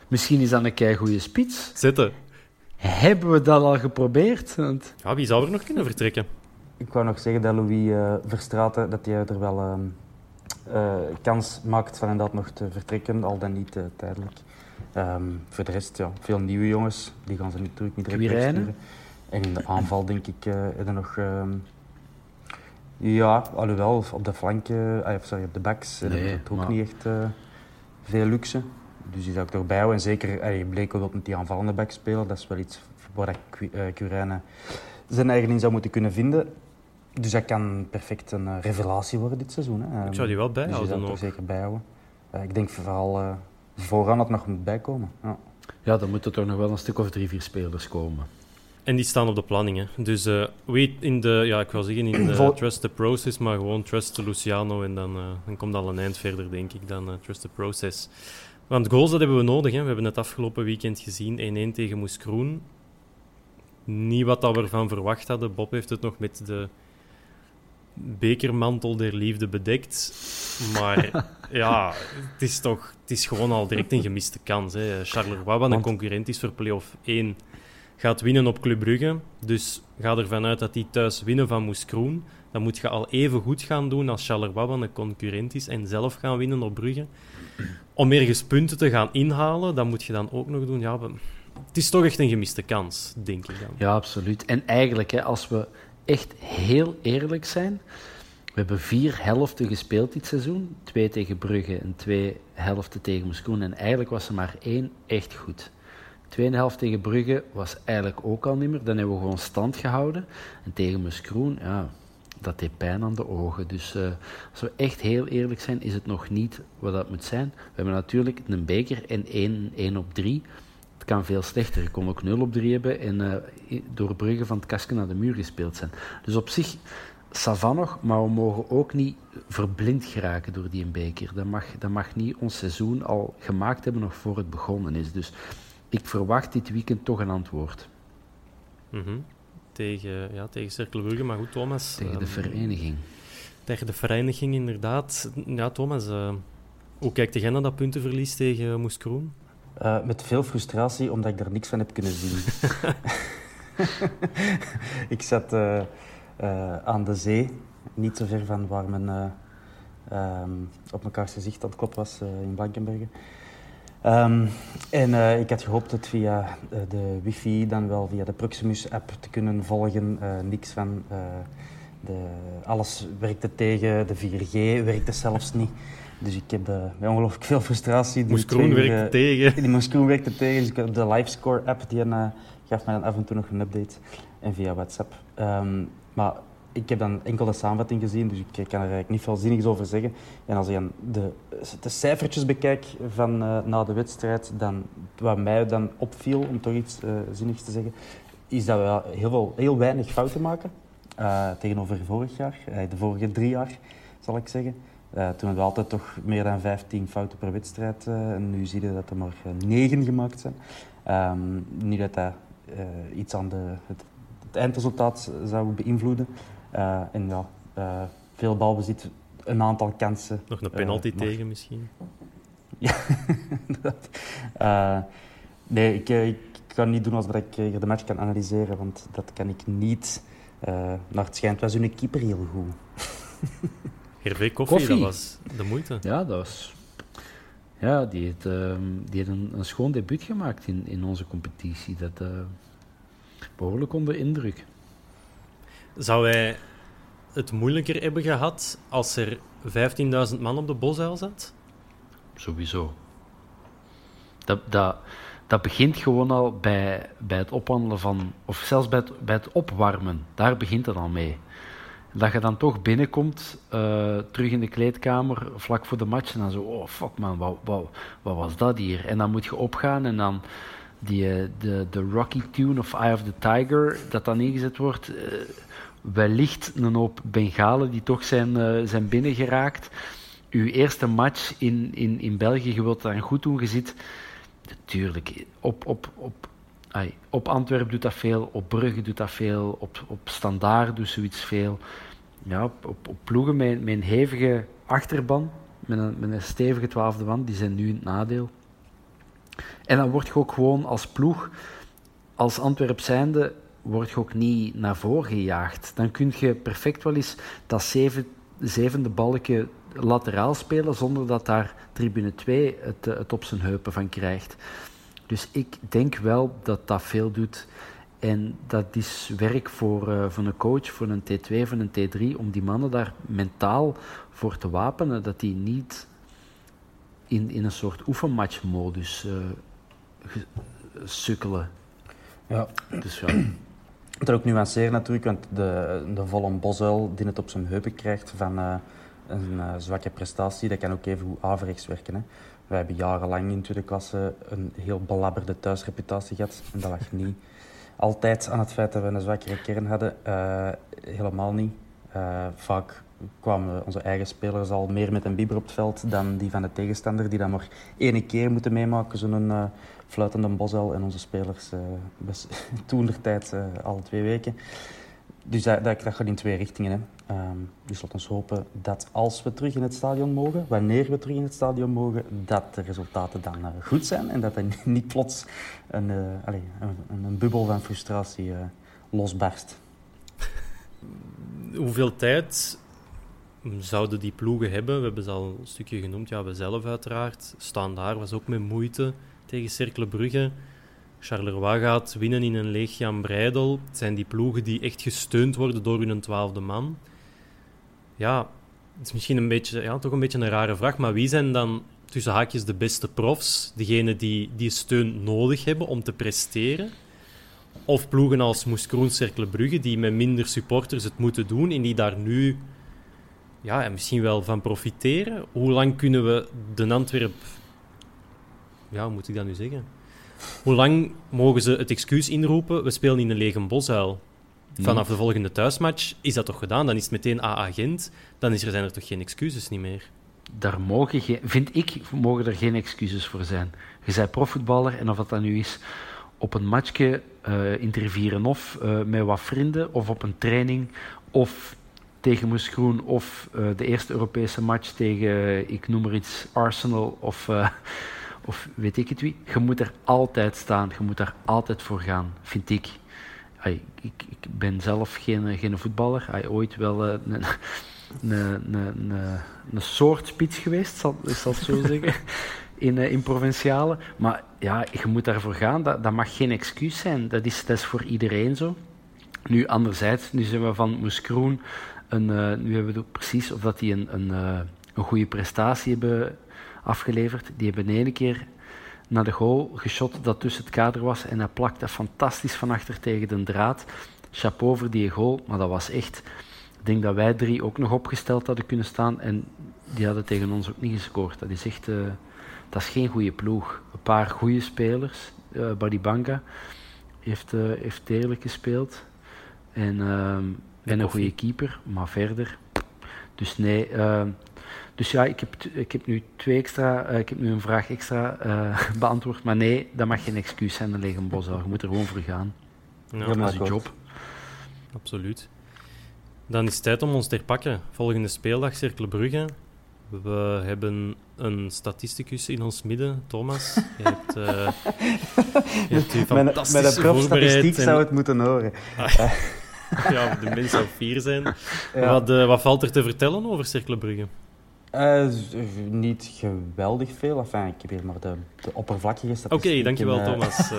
Misschien is dat een kei goede spits. Zitten. Hebben we dat al geprobeerd? Want... Ja, wie zou er nog kunnen vertrekken? Ik wou nog zeggen dat Louis uh, Verstraten dat hij er wel uh, uh, kans maakt van inderdaad nog te vertrekken, al dan niet uh, tijdelijk. Um, voor de rest, ja, veel nieuwe jongens. Die gaan ze natuurlijk niet direct wegsturen. En in de aanval, denk ik, uh, er nog... Uh, Ja, alhoewel, op de flanken, ah, sorry, op de backs, nee, dat is ook maar... niet echt uh, veel luxe. Dus die zou ik erbij houden. En zeker, allee, Bleko wil met die aanvallende back spelen. Dat is wel iets waar Corijn uh, zijn eigen in zou moeten kunnen vinden. Dus dat kan perfect een uh, revelatie worden dit seizoen. Hè. Ik zou die wel bijhouden. Dus die zou ik er zeker bijhouden. Uh, ik denk vooral uh, vooraan het nog moet bijkomen. Ja, ja dan moeten er nog wel een stuk of drie, vier spelers komen. En die staan op de planningen. Dus uh, we in de, ja, ik wil zeggen in de Vol- trust the process, maar gewoon trust the Luciano en dan, uh, dan komt al een eind verder, denk ik, dan uh, trust the process. Want goals, dat hebben we nodig. Hè. We hebben het afgelopen weekend gezien, één-één tegen Moeskroen. Niet wat dat we ervan verwacht hadden. Bob heeft het nog met de bekermantel der liefde bedekt. Maar ja, het is toch, het is gewoon al direct een gemiste kans. Hè. Charleroi, wat een concurrent is voor play-off één, gaat winnen op Club Brugge. Dus ga ervan uit dat die thuis winnen van Moeskroen. Dan moet je al even goed gaan doen als Charleroi, wat een concurrent is, en zelf gaan winnen op Brugge. Om ergens punten te gaan inhalen, dat moet je dan ook nog doen. Ja, het is toch echt een gemiste kans, denk ik dan. Ja, absoluut. En eigenlijk, hè, als we echt heel eerlijk zijn, we hebben vier helften gespeeld dit seizoen. Twee tegen Brugge en twee helften tegen Moeskroen. En eigenlijk was er maar één echt goed. Tweede helft tegen Brugge was eigenlijk ook al niet meer. Dan hebben we gewoon stand gehouden. En tegen Moeskroen, ja, dat deed pijn aan de ogen. Dus uh, als we echt heel eerlijk zijn, is het nog niet wat dat moet zijn. We hebben natuurlijk een beker en één, één op drie. Het kan veel slechter. Je kon ook nul op drie hebben en uh, door Brugge van het kasken naar de muur gespeeld zijn. Dus op zich, savan nog, maar we mogen ook niet verblind geraken door die beker. Dat mag, dat mag niet ons seizoen al gemaakt hebben nog voor het begonnen is. Dus ik verwacht dit weekend toch een antwoord. Mm-hmm. Tegen, ja, tegen Cercle Brugge, maar goed, Thomas. Tegen de vereniging. Um, tegen de vereniging, inderdaad. Ja, Thomas, uh, hoe kijkt jij naar dat puntenverlies tegen Moeskroen? Uh, met veel frustratie, omdat ik daar niks van heb kunnen zien. Ik zat uh, uh, aan de zee, niet zo ver van waar men uh, um, op mekaars gezicht aan het kloppen was uh, in Blankenberge. Um, en uh, ik had gehoopt het via uh, de wifi, dan wel via de Proximus-app te kunnen volgen. Uh, niks van... Uh, de, alles werkte tegen, de vier G werkte zelfs niet. Dus ik heb uh, ongelooflijk veel frustratie. Moeskroen werkte uh, tegen. Die Moeskroen werkte tegen, dus ik heb de Livescore-app, die uh, gaf mij dan af en toe nog een update. En via WhatsApp. Um, maar ik heb dan enkel de samenvatting gezien, dus ik kan er eigenlijk niet veel zinnigs over zeggen. En als ik dan de, de cijfertjes bekijk van uh, na de wedstrijd, dan, wat mij dan opviel, om toch iets uh, zinnigs te zeggen, is dat we heel, veel, heel weinig fouten maken uh, tegenover vorig jaar, uh, de vorige drie jaar, zal ik zeggen. Uh, toen we altijd toch meer dan vijftien fouten per wedstrijd. Uh, en nu zie je dat er maar negen gemaakt zijn. Um, niet dat dat uh, iets aan de, het, het eindresultaat zou beïnvloeden. Uh, en ja, uh, veel balbezit, een aantal kansen. Nog een penalty uh, maar... tegen misschien? Ja, inderdaad. Uh, nee, ik, ik kan niet doen alsof ik hier de match kan analyseren, want dat kan ik niet. Uh, maar het schijnt, was hun keeper heel goed. Hervé Koffie, Koffie, dat was de moeite. Ja, dat was... ja die heeft, uh, die heeft een, een schoon debuut gemaakt in, in onze competitie. Dat uh, behoorlijk onder indruk. Zou wij het moeilijker hebben gehad als er vijftienduizend man op de Bosuil zat? Sowieso. Dat, dat, dat begint gewoon al bij, bij het ophandelen van... of zelfs bij het, bij het opwarmen. Daar begint het al mee. Dat je dan toch binnenkomt, uh, terug in de kleedkamer, vlak voor de match. En dan zo, oh fuck man, wat, wat, wat was dat hier? En dan moet je opgaan en dan... Die, de, de Rocky Tune of Eye of the Tiger, dat dan ingezet wordt. Uh, wellicht een hoop Bengalen die toch zijn, uh, zijn binnengeraakt. Uw eerste match in, in, in België, je wilt dat dan goed doen. Je zit, natuurlijk, op, op, op, ai, op Antwerpen doet dat veel, op Brugge doet dat veel, op, op Standaard doet zoiets veel. Ja, op, op, op ploegen met, met een hevige achterban, met een, met een stevige twaalfde man, die zijn nu in het nadeel. En dan word je ook gewoon als ploeg, als Antwerp zijnde, word je ook niet naar voren gejaagd. Dan kun je perfect wel eens dat zeven, zevende balkje lateraal spelen, zonder dat daar tribune twee het, het op zijn heupen van krijgt. Dus ik denk wel dat dat veel doet. En dat is werk voor, uh, voor een coach, voor een T twee, voor een T drie, om die mannen daar mentaal voor te wapenen, dat die niet... In, in een soort oefenmatchmodus uh, ge- sukkelen. Ja. Dus ja. Ik moet er ook nuanceren natuurlijk, want de, de volle Bosuil die het op zijn heupen krijgt van uh, een uh, zwakke prestatie, dat kan ook even goed averechts werken. Hè. Wij hebben jarenlang in tweede klasse een heel belabberde thuisreputatie gehad. En dat lag niet altijd aan het feit dat we een zwakkere kern hadden. Uh, helemaal niet. Uh, vaak... kwamen onze eigen spelers al meer met een bieber op het veld dan die van de tegenstander, die dan maar één keer moeten meemaken, zo'n uh, fluitende Bosuil, en onze spelers uh, best, toentertijd uh, al twee weken. Dus dat, dat, dat gaat in twee richtingen. Hè. Um, dus laten we hopen dat als we terug in het stadion mogen, wanneer we terug in het stadion mogen, dat de resultaten dan uh, goed zijn en dat er niet plots een, uh, allez, een, een bubbel van frustratie uh, losbarst. Hoeveel tijd zouden die ploegen hebben? We hebben ze al een stukje genoemd. Ja, we zelf uiteraard. Standaard was ook met moeite tegen Cercle Brugge. Charleroi gaat winnen in een leeg Jan Breidel. Het zijn die ploegen die echt gesteund worden door hun twaalfde man. Ja, het is misschien een beetje, ja, toch een beetje een rare vraag, maar wie zijn dan tussen haakjes de beste profs? Degenen die, die steun nodig hebben om te presteren? Of ploegen als Moeskroen, Cercle Brugge, die met minder supporters het moeten doen en die daar nu ja, en misschien wel van profiteren? Hoe lang kunnen we de Antwerp... Ja, hoe moet ik dat nu zeggen? Hoe lang mogen ze het excuus inroepen? We spelen in een lege Bosuil. Vanaf de volgende thuismatch is dat toch gedaan? Dan is het meteen A A Gent. Dan is er, zijn er toch geen excuses niet meer? Daar mogen geen, vind ik, mogen er geen excuses voor zijn. Je bent profvoetballer en of dat dan nu is op een matchje uh, in Rivieren of uh, met wat vrienden of op een training of tegen Moeskroen of uh, de eerste Europese match tegen, uh, ik noem maar iets, Arsenal of... Uh, Of weet ik het wie, je moet er altijd staan, je moet daar altijd voor gaan, vind ik. Ay, ik, ik ben zelf geen, geen voetballer, Ay, ooit wel uh, een, een, een, een soort spits geweest, zal, zal ik zo zeggen, in, uh, in provinciale. Maar ja, je moet daarvoor gaan, dat, dat mag geen excuus zijn, dat is, dat is voor iedereen zo. Nu anderzijds, nu zijn we van Moeskroen, uh, nu hebben we ook precies of dat die een, een, uh, een goede prestatie hebben afgeleverd. Die hebben de ene keer naar de goal geschot dat tussen het kader was en hij plakte fantastisch van achter tegen de draad. Chapeau voor die goal, maar dat was echt... Ik denk dat wij drie ook nog opgesteld hadden kunnen staan en die hadden tegen ons ook niet gescoord. Dat is echt... Uh, dat is geen goede ploeg. Een paar goede spelers. Uh, Badibanga heeft, uh, heeft eerlijk gespeeld en, uh, en een goede keeper, maar verder... Dus nee... Uh, Dus ja, ik heb, t- ik heb nu twee extra, uh, ik heb nu een vraag extra uh, beantwoord. Maar nee, dat mag geen excuus zijn, een lege Bosuil. Je moet er gewoon voor gaan. Ja, dat is je job. Absoluut. Dan is het tijd om ons te herpakken. Volgende speeldag, Cercle Brugge. We hebben een statisticus in ons midden, Thomas. Je hebt, uh, je hebt u fantastisch met, met een profstatistiek en... zou het moeten horen. Ah, ja, de mensen zou fier zijn. Ja. Wat, uh, wat valt er te vertellen over Cercle Brugge? Uh, niet geweldig veel. Enfin, ik heb hier maar de, de oppervlakkige statistieken... Oké, okay, dankjewel, uh... Thomas.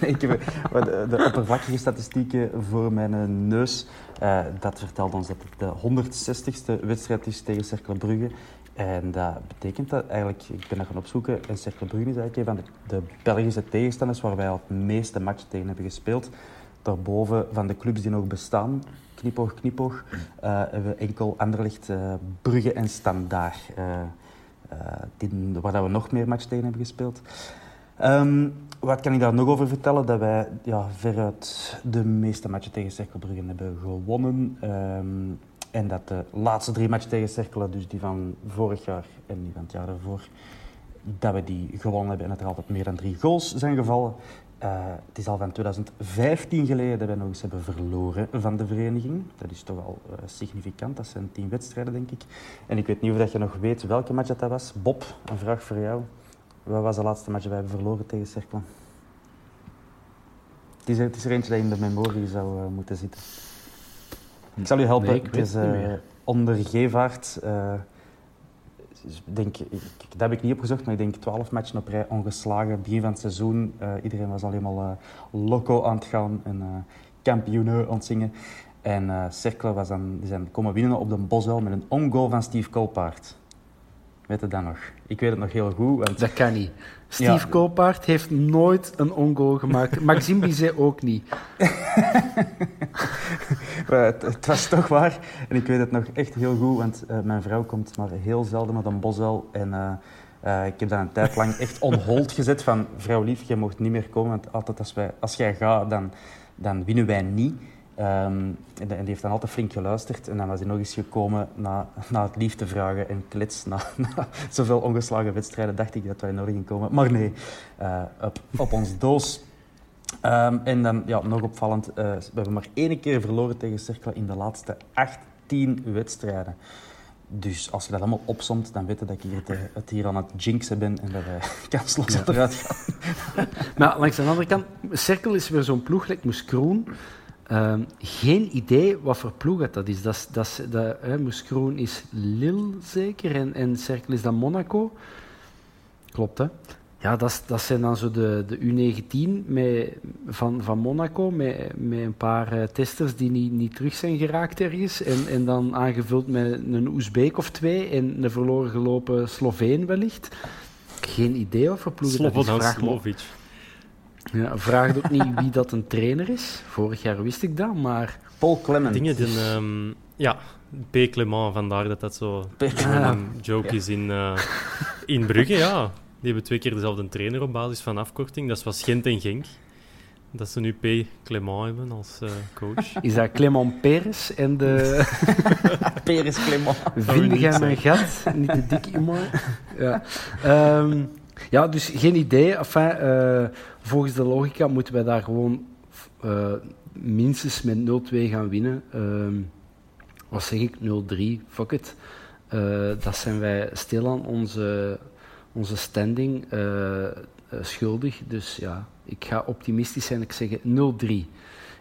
nee, ik heb de, de oppervlakkige statistieken voor mijn neus. Uh, dat vertelt ons dat het de honderdzestigste wedstrijd is tegen Cercle Brugge. En dat betekent dat eigenlijk... Ik ben er gaan opzoeken. En Cercle Brugge is eigenlijk een van de, de Belgische tegenstanders waar wij al het meeste match tegen hebben gespeeld. Daarboven, van de clubs die nog bestaan... knipoog, knipoog, uh, hebben we enkel Anderlecht, uh, Brugge en Standaard. Uh, uh, die, waar we nog meer match tegen hebben gespeeld. Um, wat kan ik daar nog over vertellen? Dat wij ja, veruit de meeste matchen tegen Cercle Brugge hebben gewonnen. Um, en dat de laatste drie matchen tegen Cercle, dus die van vorig jaar en die van het jaar daarvoor, dat we die gewonnen hebben en dat er altijd meer dan drie goals zijn gevallen. Uh, het is al van twintig vijftien geleden dat wij nog eens hebben verloren van de vereniging. Dat is toch al uh, significant. Dat zijn tien wedstrijden, denk ik. En ik weet niet of je nog weet welke match dat was. Bob, een vraag voor jou. Wat was de laatste match dat wij hebben verloren tegen Cercle? Het is, het is er eentje dat in de memorie zou uh, moeten zitten. Ik zal u helpen. Nee, het is uh, onder Gevaert... Uh, Denk, ik, dat heb ik niet opgezocht, maar ik denk twaalf matchen op rij ongeslagen. Begin van het seizoen, uh, iedereen was alleen maar uh, Leko aan het gaan en uh, kampioenen aan het zingen. En uh, Cercle was dan, die zijn komen winnen op de Bosuil met een on-goal van Steve Colpaert. Weet je dat nog? Ik weet het nog heel goed. Want... Dat kan niet. Steve ja. Colpaert heeft nooit een on-goal gemaakt. Maxime Bizet ook niet. het, het was toch waar. En ik weet het nog echt heel goed, want uh, mijn vrouw komt maar heel zelden met een Bosuil. En uh, uh, ik heb dat een tijd lang echt on hold gezet van... Vrouw lief, je mocht niet meer komen, want altijd als, wij, als jij gaat, dan, dan winnen wij niet. Um, en die heeft dan altijd flink geluisterd. En dan was hij nog eens gekomen na, na het lief te vragen. En klets, na, na zoveel ongeslagen wedstrijden dacht ik dat wij in orde gingen komen. Maar nee, uh, op, op ons doos Um, en dan, ja, nog opvallend, uh, we hebben maar één keer verloren tegen Cercle in de laatste achttien wedstrijden. Dus als je dat allemaal opsomt, dan weten dat ik hier te, het hier aan het jinxen ben en dat de kansloos eruit gaan. Maar langs de andere kant, Cercle is weer zo'n ploeg, like Moeskroen. Uh, geen idee wat voor ploeg dat is. Dat, dat, dat, eh, Moeskroen is Lille zeker en, en Cercle is dan Monaco. Klopt, hè? Ja, dat, dat zijn dan zo de, de U negentien met, van, van Monaco, met, met een paar uh, testers die niet, niet terug zijn geraakt ergens. En, en dan aangevuld met een Oezbeek of twee en een verloren gelopen Sloveen wellicht. Geen idee of verploegen dat is. Slobodan Slovic. Ja, vraag ook niet wie dat een trainer is. Vorig jaar wist ik dat, maar... Paul Clement. Dingen die, um, ja, P. Clement, vandaar dat dat zo ah. een joke is in, uh, in Brugge, ja. Die hebben twee keer dezelfde trainer op basis van afkorting. Dat was Gent en Genk. Dat ze nu P. Clement hebben als uh, coach. Is dat Clement Peres en de... Peres Clement. Vind jij mijn gat? Niet te dik, iemand. Ja. Um, ja, dus geen idee. Enfin, uh, volgens de logica moeten wij daar gewoon uh, minstens met nul twee gaan winnen. Uh, wat zeg ik? nul drie. Fuck it. Uh, dat zijn wij stilaan onze... onze standing uh, uh, schuldig, dus ja, ik ga optimistisch zijn. Ik zeg nul drie.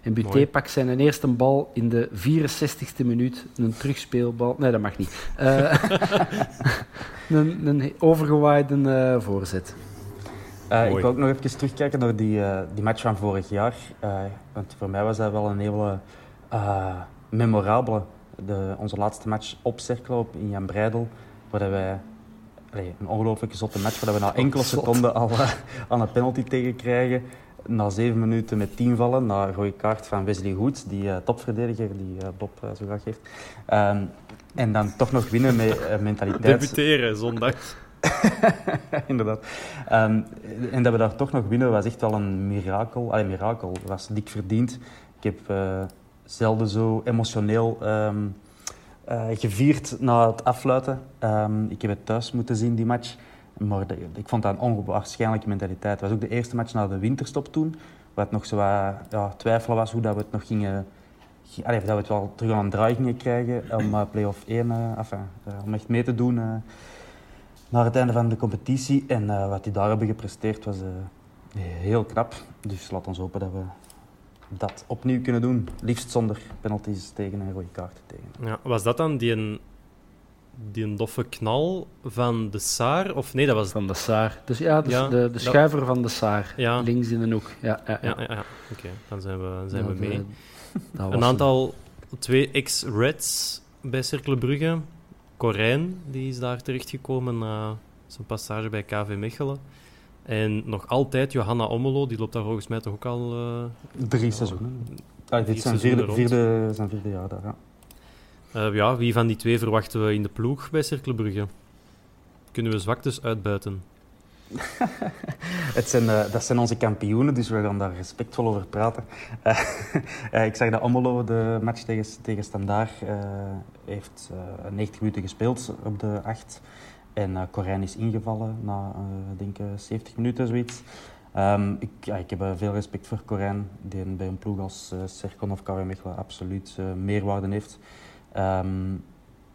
En Buté pakt zijn eerste bal in de vierenzestigste minuut, een terugspeelbal. Nee, dat mag niet. Uh, een, een overgewaaide uh, voorzet. Uh, ik wil ook nog even terugkijken naar die, uh, die match van vorig jaar. Uh, want voor mij was dat wel een hele uh, memorabele. De, onze laatste match op Cercle op in Jan Breidel, waar wij... Allee, een ongelooflijke zotte match, waar we na enkele seconden al uh, aan een penalty tegenkrijgen. Na zeven minuten met tien vallen, na een rode kaart van Wesley Hoedt, die uh, topverdediger die uh, Bob uh, zo graag heeft. Um, en dan toch nog winnen met uh, mentaliteit... Debuteren zondag. Inderdaad. Um, en dat we daar toch nog winnen was echt wel een mirakel. Allee, mirakel. Het was dik verdiend. Ik heb uh, zelden zo emotioneel... Um, Uh, gevierd na het afluiten. Um, ik heb het thuis moeten zien, die match. Maar de, ik vond dat een onwaarschijnlijke mentaliteit. Het was ook de eerste match na de winterstop toen. Wat nog zo wat, ja, twijfelen was hoe dat we het nog gingen... G- Allee, dat we het wel terug aan een draai gingen krijgen om uh, play-off één, uh, enfin, uh, om echt mee te doen uh, naar het einde van de competitie. En uh, wat die daar hebben gepresteerd was uh, heel knap. Dus laat ons hopen dat we... dat opnieuw kunnen doen. Liefst zonder penalties tegen en rode kaarten tegen. Ja, was dat dan die, een, die een doffe knal van de Saar? Of nee, dat was... Van de Saar. Dus ja, dus ja de, de schuiver dat... van de Saar. Ja. Links in de hoek. Ja, ja, ja. ja, ja, ja. Oké, okay, dan zijn we, zijn ja, we mee. De, een aantal een... twee ex-Reds bij Cercle Brugge. Corijn, die is daar terechtgekomen na zijn passage bij K V Mechelen. En nog altijd Johanna Omolo, die loopt daar volgens mij toch ook al... Uh, Drie seizoenen. Ah, dit is zijn vierde, vierde, zijn vierde jaar daar, ja. Uh, ja. Wie van die twee verwachten we in de ploeg bij Cercle Brugge? Kunnen we zwaktes uitbuiten? Het zijn, uh, dat zijn onze kampioenen, dus we gaan daar respectvol over praten. Uh, uh, ik zag dat Omolo de match tegen, tegen Standaard uh, heeft uh, negentig minuten gespeeld op de acht... En uh, Corijn is ingevallen na uh, denk, uh, zeventig minuten, zoiets. Um, ik, ja, ik heb uh, veel respect voor Corijn, die bij een ploeg als uh, Cercle of K W Mechelen absoluut uh, meerwaarde heeft. Um,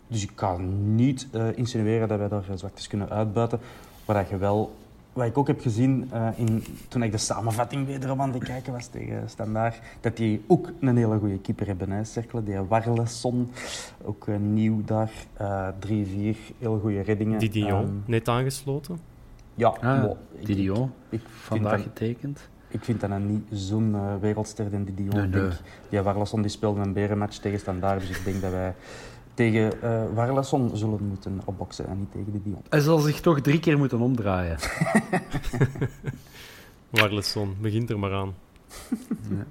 dus ik kan niet uh, insinueren dat wij daar zwaktes kunnen uitbuiten. Wat, je wel, wat ik ook heb gezien uh, in, toen ik de samenvatting wederom aan het kijken was tegen Standaard, dat die ook een hele goede keeper hebben, hè, Cercle. Die Warleson, ook uh, nieuw daar. Uh, drie, vier, heel goede reddingen. Didion, um, net aangesloten. Ja, ah, wow, ik, Didion, ik, ik vandaag dan, getekend. Ik vind dat niet zo'n uh, wereldster dan Didion. Nee, nee. Die Warleson die speelde een berenmatch tegen Standaard, dus ik denk dat wij... tegen uh, Warleson zullen moeten opboksen en niet tegen de Dion. Hij zal zich toch drie keer moeten omdraaien. Warleson, begint er maar aan. Nee.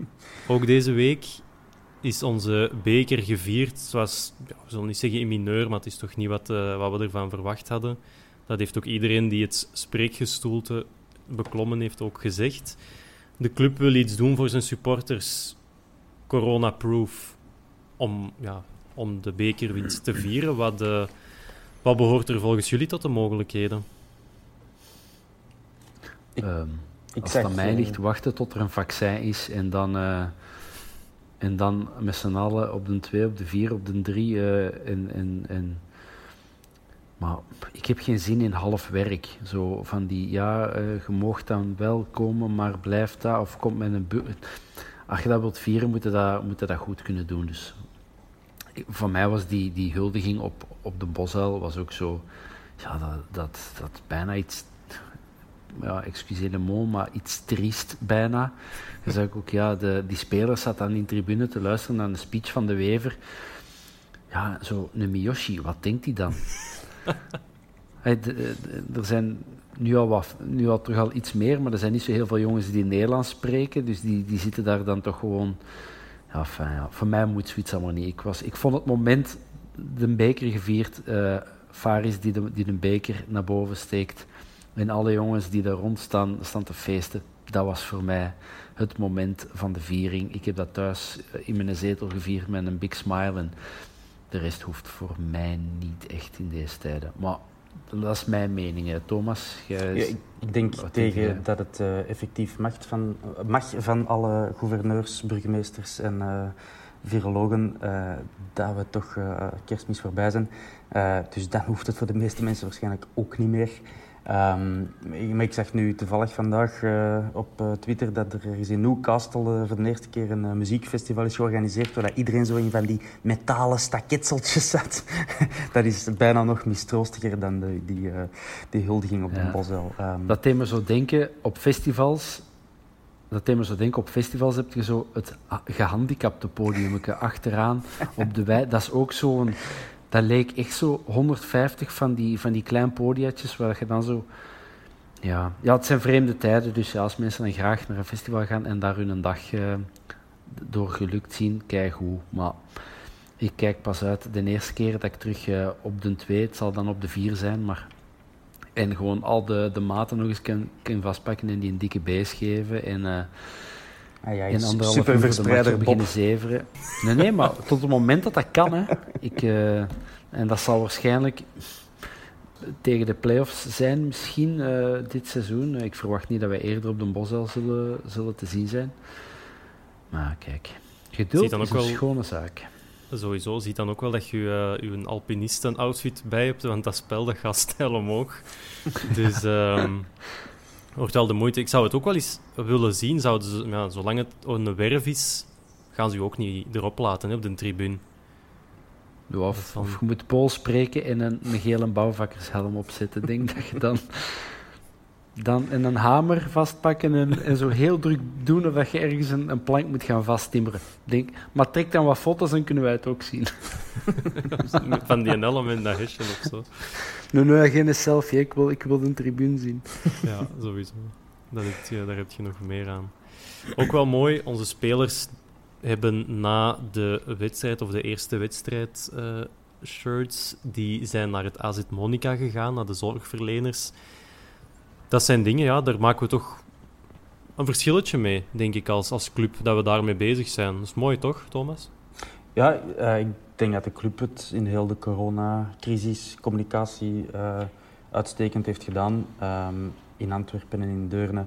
Ook deze week is onze beker gevierd. Zoals, ja, we zullen niet zeggen in mineur, maar het is toch niet wat, uh, wat we ervan verwacht hadden. Dat heeft ook iedereen die het spreekgestoelte beklommen heeft ook gezegd. De club wil iets doen voor zijn supporters, corona-proof, om... ja, om de bekerwinst te vieren. Wat, uh, wat behoort er volgens jullie tot de mogelijkheden? Ik, um, Als het aan mij ligt, wachten tot er een vaccin is en dan, uh, en dan met z'n allen op de twee, op de vier, op de drie. Uh, en, en, en. Maar ik heb geen zin in half werk. Zo van die, ja, uh, je mag dan wel komen, maar blijft dat of komt met een... Bu- Als je dat wilt vieren, moet je dat, moet je dat goed kunnen doen. Dus voor mij was die, die huldiging op, op de Bosuil was ook zo... Ja, dat, dat, dat bijna iets... Ja, excuseer de mol, maar iets triest bijna. Dan zag ik ook, ja, de, die speler zat aan die tribune te luisteren naar de speech van de Wever. Ja, zo, een Miyoshi, wat denkt hij dan? Hey, de, de, er zijn... Nu al, wat, nu al terug al iets meer, maar er zijn niet zo heel veel jongens die Nederlands spreken. Dus die, die zitten daar dan toch gewoon... Ja, fijn, ja. Voor mij moet zoiets allemaal niet. Ik, was, ik vond het moment, de beker gevierd, uh, Faris die de, die de beker naar boven steekt. En alle jongens die daar rond staan, staan te feesten. Dat was voor mij het moment van de viering. Ik heb dat thuis in mijn zetel gevierd met een big smile. En de rest hoeft voor mij niet echt in deze tijden. Maar... Dat is mijn mening, hè. Thomas. Ja, ik denk tegen denk je? dat het uh, effectief macht van, mag van alle gouverneurs, burgemeesters en uh, virologen uh, dat we toch uh, kerstmis voorbij zijn. Uh, dus dan hoeft het voor de meeste mensen waarschijnlijk ook niet meer. Um, maar ik zag nu toevallig vandaag uh, op uh, Twitter dat er is in Newcastle uh, voor de eerste keer een uh, muziekfestival is georganiseerd waar iedereen zo in van die metalen staketseltjes zat. Dat is bijna nog mistroostiger dan de, die, uh, die huldiging op ja. de Bosuil. Um, dat thema zo denken op festivals... Dat thema zo denken, op festivals heb je zo het gehandicapte podiumke achteraan op de wei. Dat is ook zo'n... Dat leek echt zo honderdvijftig van die, van die klein podiatjes waar je dan zo... Ja. ja, het zijn vreemde tijden, dus ja, als mensen dan graag naar een festival gaan en daar hun een dag uh, door gelukt zien, kijk hoe. Maar ik kijk pas uit de eerste keer dat ik terug uh, op de twee, het zal dan op de vier zijn, maar... En gewoon al de, de maten nog eens kan, kan vastpakken en die een dikke beest geven en... Uh, Ah ja, en anderhalf uur voor de match beginnen zeveren. Nee, nee, maar tot het moment dat dat kan. Hè. Ik, uh, en dat zal waarschijnlijk tegen de play-offs zijn misschien uh, dit seizoen. Ik verwacht niet dat wij eerder op de Bosuil zullen, zullen te zien zijn. Maar kijk, geduld is een schone zaak. Sowieso, ziet dan ook wel dat je uh, je alpinisten-outfit bij hebt, want dat spel dat gaat snel omhoog. Dus... Um, wordt wel de moeite. Ik zou het ook wel eens willen zien. Zouden ze, ja, zolang het een werf is, gaan ze je ook niet erop laten, hè, op de tribune. Ja, of, dan... of je moet Pools spreken en een, een gele bouwvakkershelm opzetten. Denk dat je dan, dan en een hamer vastpakken en, en zo heel druk doen of dat je ergens een, een plank moet gaan vasttimmeren. Denk, maar trek dan wat foto's en kunnen wij het ook zien. Van die helm en dat hesje of zo. Nee, nee, geen selfie. Ik wil, ik wil de tribune zien. Ja, sowieso. Dat het, ja, daar heb je nog meer aan. Ook wel mooi, onze spelers hebben na de wedstrijd, of de eerste wedstrijd, uh, shirts. Die zijn naar het A Z Monica gegaan, naar de zorgverleners. Dat zijn dingen, ja, daar maken we toch een verschilletje mee, denk ik, als, als club, dat we daarmee bezig zijn. Dat is mooi, toch, Thomas? Ja, uh, ik denk dat de club het in heel de coronacrisis, communicatie uh, uitstekend heeft gedaan. Um, in Antwerpen en in Deurne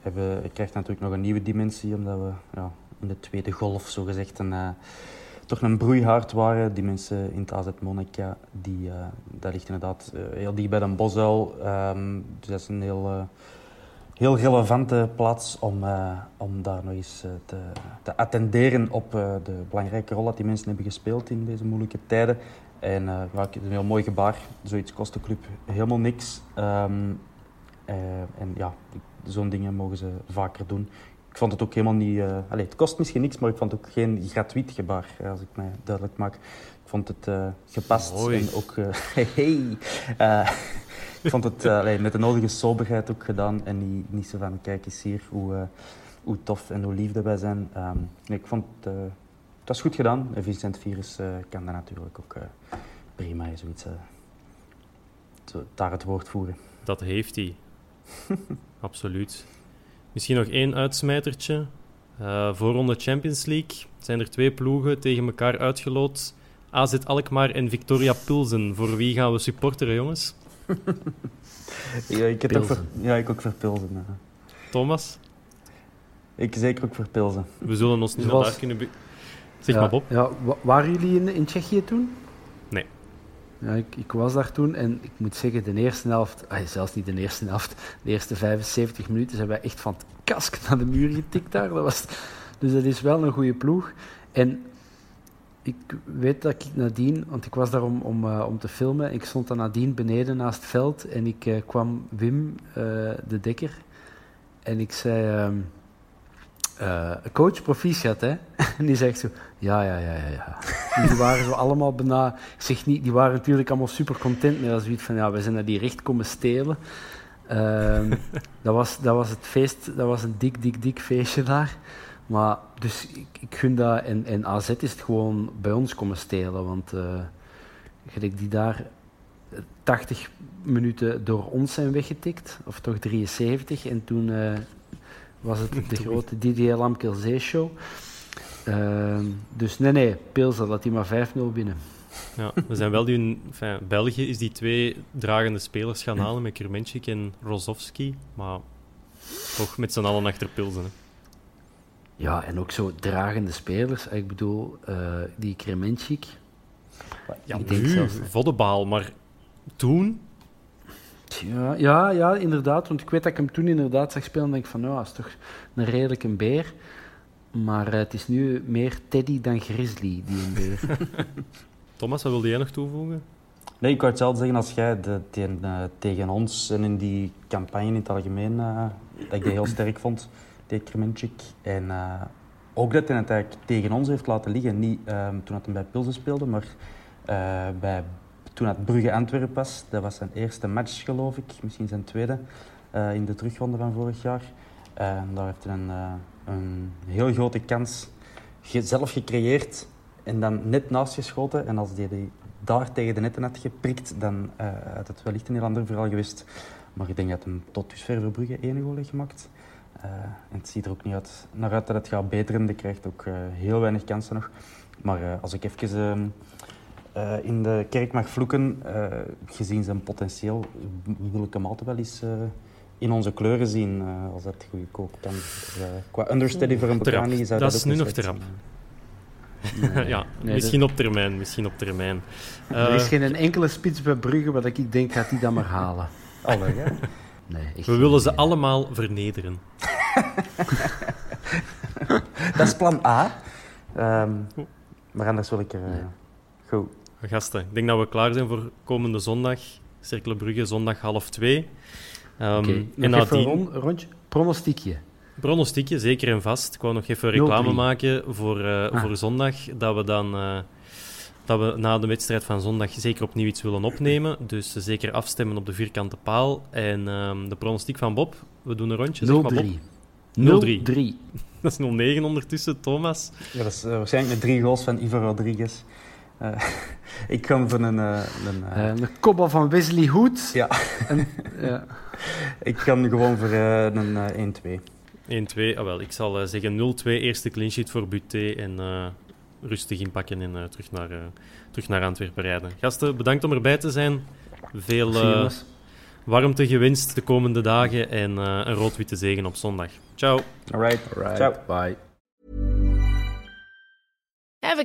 hebben, krijgt natuurlijk nog een nieuwe dimensie, omdat we ja, in de tweede golf zogezegd een, uh, toch een broeihaard waren. Die mensen in het A Z Monica, die, uh, dat ligt inderdaad uh, heel dicht bij de Bosuil. Um, dus dat is een heel... Uh, Heel relevante plaats om, uh, om daar nog eens uh, te, te attenderen op uh, de belangrijke rol dat die mensen hebben gespeeld in deze moeilijke tijden. En uh, het is een heel mooi gebaar. Zoiets kost de club helemaal niks. Um, uh, en ja, zo'n dingen mogen ze vaker doen. Ik vond het ook helemaal niet... Uh, allez, het kost misschien niks, maar ik vond het ook geen gratuit gebaar, als ik mij duidelijk maak. Ik vond het uh, gepast Hoi. en ook... Uh, hey, uh, ik vond het uh, allee, met de nodige soberheid ook gedaan en niet, niet zo van, kijk eens hier hoe, uh, hoe tof en hoe lief wij zijn. Um, nee, ik vond het, uh, het was goed gedaan. En Vincent Virus uh, kan daar natuurlijk ook uh, prima zoiets uh, te, daar het woord voeren. Dat heeft hij. Absoluut. Misschien nog één uitsmijtertje. Uh, voorronde Champions League zijn er twee ploegen tegen elkaar uitgeloot. A Z Alkmaar en Victoria Pilsen. Voor wie gaan we supporteren, jongens? Ja, ik heb ook voor, ja, ik ook voor Pilsen. Thomas? Ik zeker ook voor Pilsen. We zullen ons niet daar kunnen... Be- zeg ja, maar, Bob. Ja, wa- waren jullie in, in Tsjechië toen? Nee. Ja, ik, ik was daar toen en ik moet zeggen, de eerste helft... Ay, zelfs niet de eerste helft. De eerste vijfenzeventig minuten zijn wij echt van het kask naar de muur getikt daar. Dat was, dus dat is wel een goede ploeg. En ik weet dat ik nadien... Want ik was daar om, om, uh, om te filmen. Ik stond dan nadien beneden naast het veld. En ik uh, kwam Wim, uh, de dekker. En ik zei... Um, Uh, coach, proficiat, hè? En die zegt zo, ja, ja, ja, ja, ja. En die waren zo allemaal bijna... Ik zeg niet, die waren natuurlijk allemaal super content, maar dat is zoiets van, ja, wij zijn naar die recht komen stelen. Uh, dat, was, dat was het feest, dat was een dik, dik, dik feestje daar. Maar, dus ik, ik gun dat... En, en A Z is het gewoon bij ons komen stelen, want uh, gelijk die daar tachtig minuten door ons zijn weggetikt, of toch drieënzeventig, en toen... Uh, was het de grote Didier Lamkel Zé show. Uh, dus nee, nee, Pilsen, laat die maar vijf nul binnen. Ja, we zijn wel die... Enfin, België is die twee dragende spelers gaan halen met Krmenčík en Rozovski, maar toch met z'n allen achter Pilsen. Hè. Ja, en ook zo dragende spelers. Ik bedoel, uh, die Krmenčík... Ja, ik nu, zelfs, voddenbaal, maar toen... Ja, ja, ja, inderdaad. Want ik weet dat ik hem toen inderdaad zag spelen en denk van, nou, oh, dat is toch een redelijke beer. Maar uh, het is nu meer Teddy dan Grizzly, die een beer. Thomas, wat wilde jij nog toevoegen? Nee, ik wou hetzelfde zeggen als jij. De, de, uh, tegen ons en in die campagne in het algemeen, uh, dat ik die heel sterk vond, tegen Krmenčík. En uh, ook dat hij het eigenlijk tegen ons heeft laten liggen. Niet uh, toen hij bij Pilsen speelde, maar uh, bij toen het Brugge Antwerpen was, dat was zijn eerste match geloof ik, misschien zijn tweede, uh, in de terugronde van vorig jaar. Uh, daar heeft hij een, uh, een heel grote kans ge- zelf gecreëerd en dan net naast geschoten. En als hij die, die daar tegen de netten had geprikt, dan uh, had het wellicht een heel ander verhaal geweest. Maar ik denk dat hij tot dusver voor Brugge één goal heeft gemaakt. Uh, en het ziet er ook niet uit naar uit dat het gaat beteren. Hij krijgt ook uh, heel weinig kansen nog. Maar uh, als ik even... Uh, Uh, in de kerk mag vloeken, uh, gezien zijn potentieel, wil ik hem altijd wel eens uh, in onze kleuren zien, uh, als dat goed koop kan. Uh, qua understudy voor een Mbokani is dat Dat is nu nog te rap. Nee. Ja, nee, misschien dat... op termijn, misschien op termijn. Uh, er is geen enkele spits bij Brugge, wat ik denk, gaat die dan maar halen. Alle, ja? Nee, echt we willen niet, ze nee. allemaal vernederen. Dat is plan A. Um, maar anders wil ik er... Uh, nee. Goed. Gasten, ik denk dat we klaar zijn voor komende zondag. Cercle Brugge, zondag half twee. Um, okay. En nadien... Even een rondje. Pronostiekje. Pronostiekje, zeker en vast. Ik wou nog even reclame nul drie maken voor, uh, ah. voor zondag. Dat we dan uh, dat we na de wedstrijd van zondag zeker opnieuw iets willen opnemen. Dus zeker afstemmen op de vierkante paal. En um, de pronostiek van Bob. We doen een rondje. nul drie Zeg maar, Bob. nul drie Dat is nul negen ondertussen, Thomas. Ja, dat is uh, waarschijnlijk met drie goals van Ivo Rodrigues. Uh, ik ga van een... Uh, een, uh... Uh, een kopbal van Wesley Hoedt. Ja. En, ja. Ik kan gewoon voor uh, een uh, één twee één twee, ah wel. Ik zal uh, zeggen nul twee, eerste cleansheet voor Buté. En uh, rustig inpakken en uh, terug, naar, uh, terug naar Antwerpen rijden. Gasten, bedankt om erbij te zijn. Veel uh, warmte gewenst de komende dagen. En uh, een rood-witte zegen op zondag. Ciao. All right. All right. Ciao. Bye. Ever